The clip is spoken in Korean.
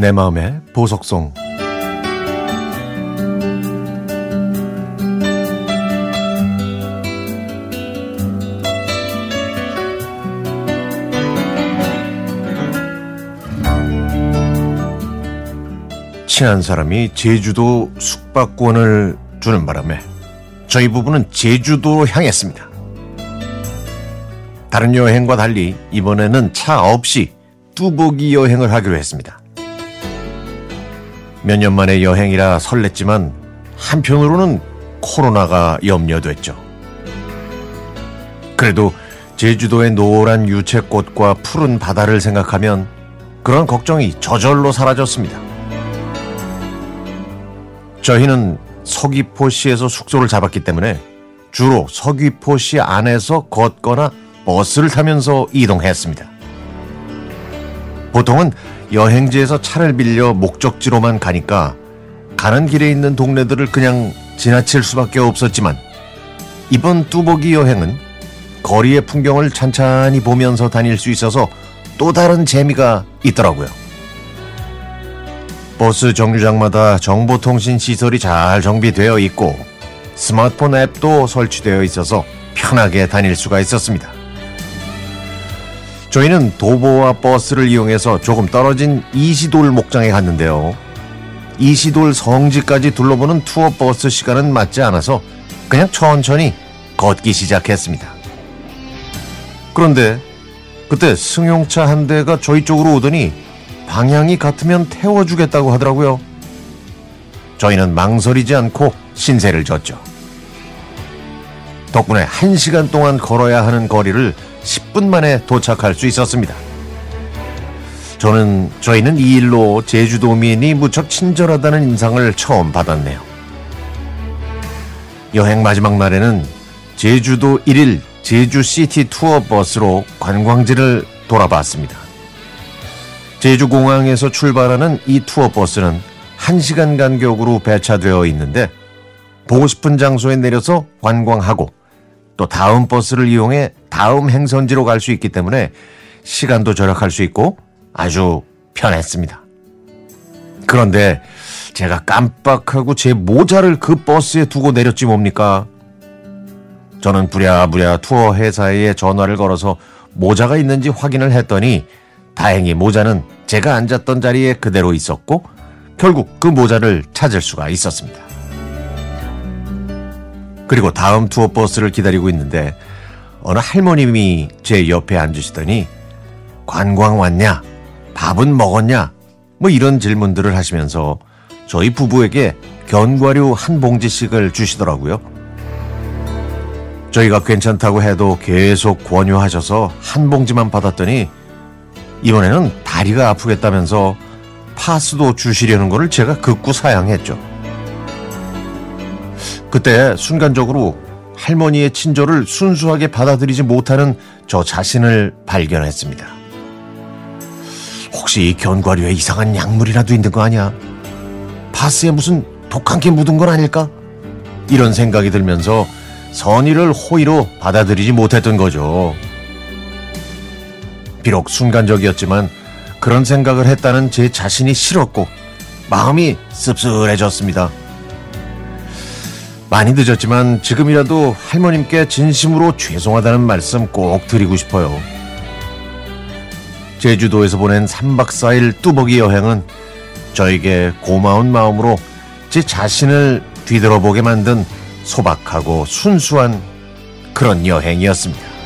내 마음의 보석송. 친한 사람이 제주도 숙박권을 주는 바람에 저희 부부는 제주도로 향했습니다. 다른 여행과 달리 이번에는 차 없이 뚜벅이 여행을 하기로 했습니다. 몇 년 만의 여행이라 설렜지만 한편으로는 코로나가 염려됐죠. 그래도 제주도의 노란 유채꽃과 푸른 바다를 생각하면 그런 걱정이 저절로 사라졌습니다. 저희는 서귀포시에서 숙소를 잡았기 때문에 주로 서귀포시 안에서 걷거나 버스를 타면서 이동했습니다. 보통은 여행지에서 차를 빌려 목적지로만 가니까 가는 길에 있는 동네들을 그냥 지나칠 수밖에 없었지만 이번 뚜벅이 여행은 거리의 풍경을 찬찬히 보면서 다닐 수 있어서 또 다른 재미가 있더라고요. 버스 정류장마다 정보통신 시설이 잘 정비되어 있고 스마트폰 앱도 설치되어 있어서 편하게 다닐 수가 있었습니다. 저희는 도보와 버스를 이용해서 조금 떨어진 이시돌 목장에 갔는데요. 이시돌 성지까지 둘러보는 투어 버스 시간은 맞지 않아서 그냥 천천히 걷기 시작했습니다. 그런데 그때 승용차 한 대가 저희 쪽으로 오더니 방향이 같으면 태워주겠다고 하더라고요. 저희는 망설이지 않고 신세를 졌죠. 덕분에 1시간 동안 걸어야 하는 거리를 10분 만에 도착할 수 있었습니다. 저희는 이 일로 제주도민이 무척 친절하다는 인상을 처음 받았네요. 여행 마지막 날에는 제주도 1일 제주시티 투어 버스로 관광지를 돌아봤습니다. 제주공항에서 출발하는 이 투어 버스는 1시간 간격으로 배차되어 있는데 보고 싶은 장소에 내려서 관광하고 또 다음 버스를 이용해 다음 행선지로 갈 수 있기 때문에 시간도 절약할 수 있고 아주 편했습니다. 그런데 제가 깜빡하고 제 모자를 그 버스에 두고 내렸지 뭡니까? 저는 부랴부랴 투어 회사에 전화를 걸어서 모자가 있는지 확인을 했더니 다행히 모자는 제가 앉았던 자리에 그대로 있었고 결국 그 모자를 찾을 수가 있었습니다. 그리고 다음 투어 버스를 기다리고 있는데 어느 할머님이 제 옆에 앉으시더니 관광 왔냐? 밥은 먹었냐? 뭐 이런 질문들을 하시면서 저희 부부에게 견과류 한 봉지씩을 주시더라고요. 저희가 괜찮다고 해도 계속 권유하셔서 한 봉지만 받았더니 이번에는 다리가 아프겠다면서 파스도 주시려는 거를 제가 극구 사양했죠. 그때 순간적으로 할머니의 친절을 순수하게 받아들이지 못하는 저 자신을 발견했습니다. 혹시 이 견과류에 이상한 약물이라도 있는 거 아니야? 파스에 무슨 독한 게 묻은 건 아닐까? 이런 생각이 들면서 선의를 호의로 받아들이지 못했던 거죠. 비록 순간적이었지만 그런 생각을 했다는 제 자신이 싫었고 마음이 씁쓸해졌습니다. 많이 늦었지만 지금이라도 할머님께 진심으로 죄송하다는 말씀 꼭 드리고 싶어요. 제주도에서 보낸 3박 4일 뚜벅이 여행은 저에게 고마운 마음으로 제 자신을 뒤돌아보게 만든 소박하고 순수한 그런 여행이었습니다.